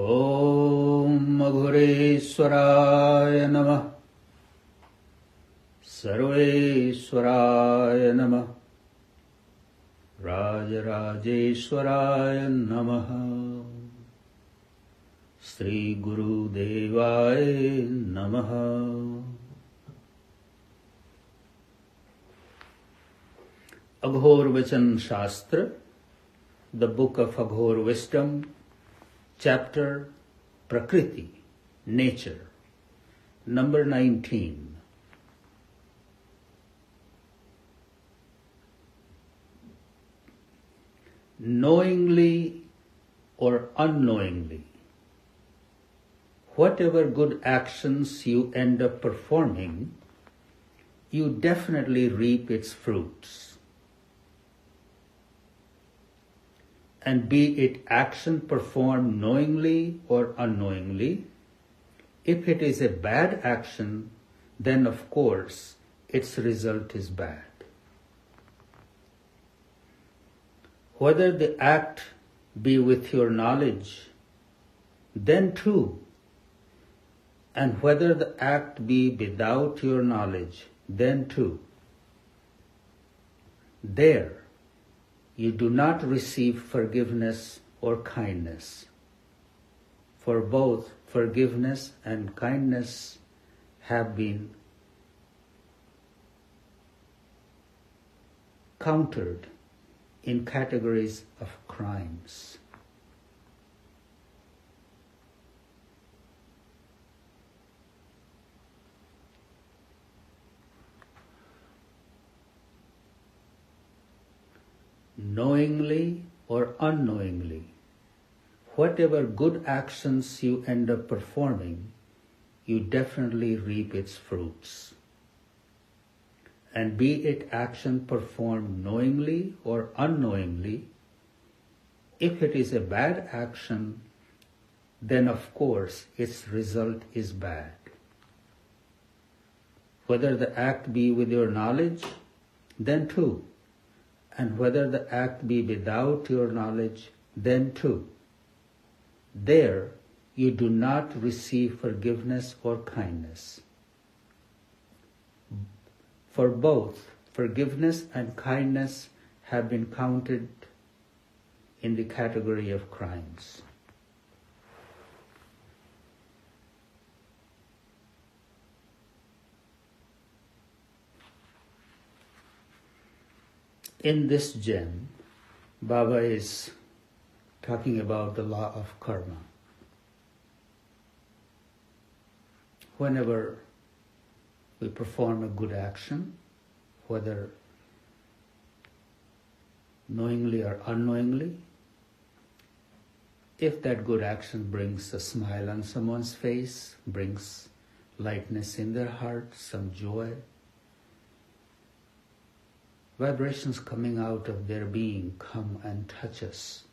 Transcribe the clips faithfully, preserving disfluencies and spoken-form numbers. Om Agure Swaraya Namah, Sarve Swaraya Namah, Raja Raje Swaraya Namah, Shri Guru Devaya Namah. Aghor Vichan Shastra, the book of Aghor Wisdom, chapter Prakriti, Nature, number nineteen. Knowingly or unknowingly, whatever good actions you end up performing, you definitely reap its fruits. And be it action performed knowingly or unknowingly, if it is a bad action, then of course its result is bad. Whether the act be with your knowledge, then true, and whether the act be without your knowledge, then true. There, you do not receive forgiveness or kindness, for both forgiveness and kindness have been countered in categories of crimes. Knowingly or unknowingly, whatever good actions you end up performing, you definitely reap its fruits. And be it action performed knowingly or unknowingly, if it is a bad action, then of course its result is bad. Whether the act be with your knowledge, then too. And whether the act be without your knowledge, then too. There, you do not receive forgiveness or kindness. For both forgiveness and kindness have been counted in the category of crimes. In this gem, Baba is talking about the law of karma. Whenever we perform a good action, whether knowingly or unknowingly, if that good action brings a smile on someone's face, brings lightness in their heart, some joy, vibrations coming out of their being come and touch us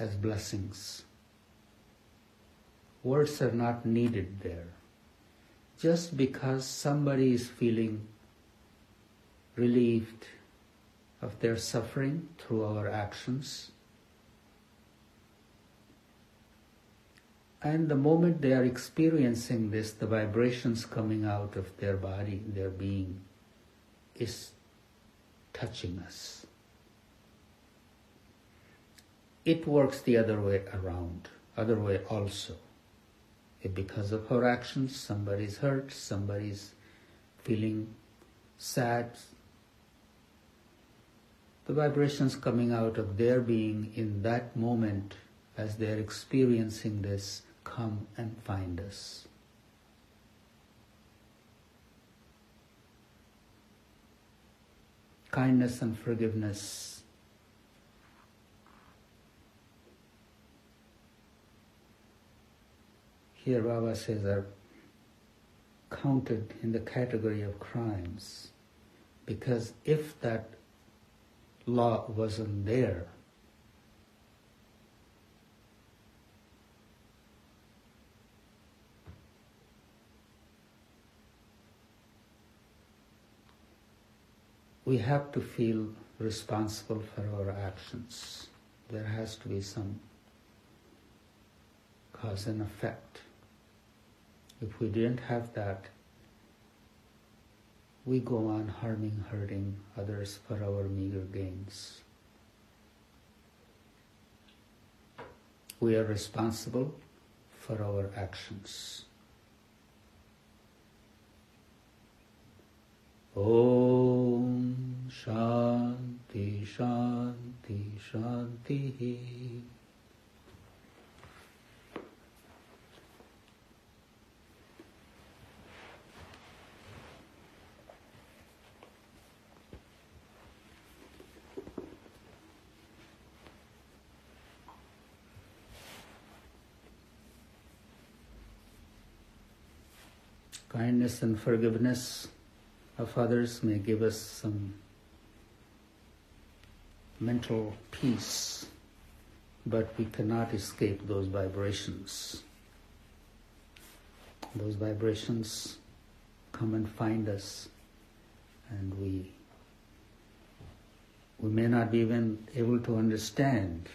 as blessings. Words are not needed there. Just because somebody is feeling relieved of their suffering through our actions, and the moment they are experiencing this, the vibrations coming out of their body, their being, is touching us. It works the other way around, other way also. If because of our actions, somebody's hurt, somebody's feeling sad, the vibrations coming out of their being in that moment, as they are experiencing this, come and find us. Kindness and forgiveness here, Baba says, are counted in the category of crimes, because if that law wasn't there, we have to feel responsible for our actions. There has to be some cause and effect. If we didn't have that, we go on harming, hurting others for our meager gains. We are responsible for our actions. Om Shanti Shanti Shanti. Kindness and forgiveness of others may give us some mental peace, but we cannot escape those vibrations. Those vibrations come and find us, and we, we may not be even able to understand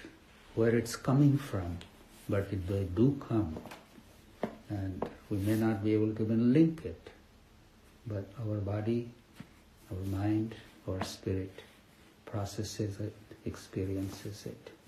where it's coming from, but if they do come, and we may not be able to even link it, but our body, our mind, our spirit processes it, experiences it.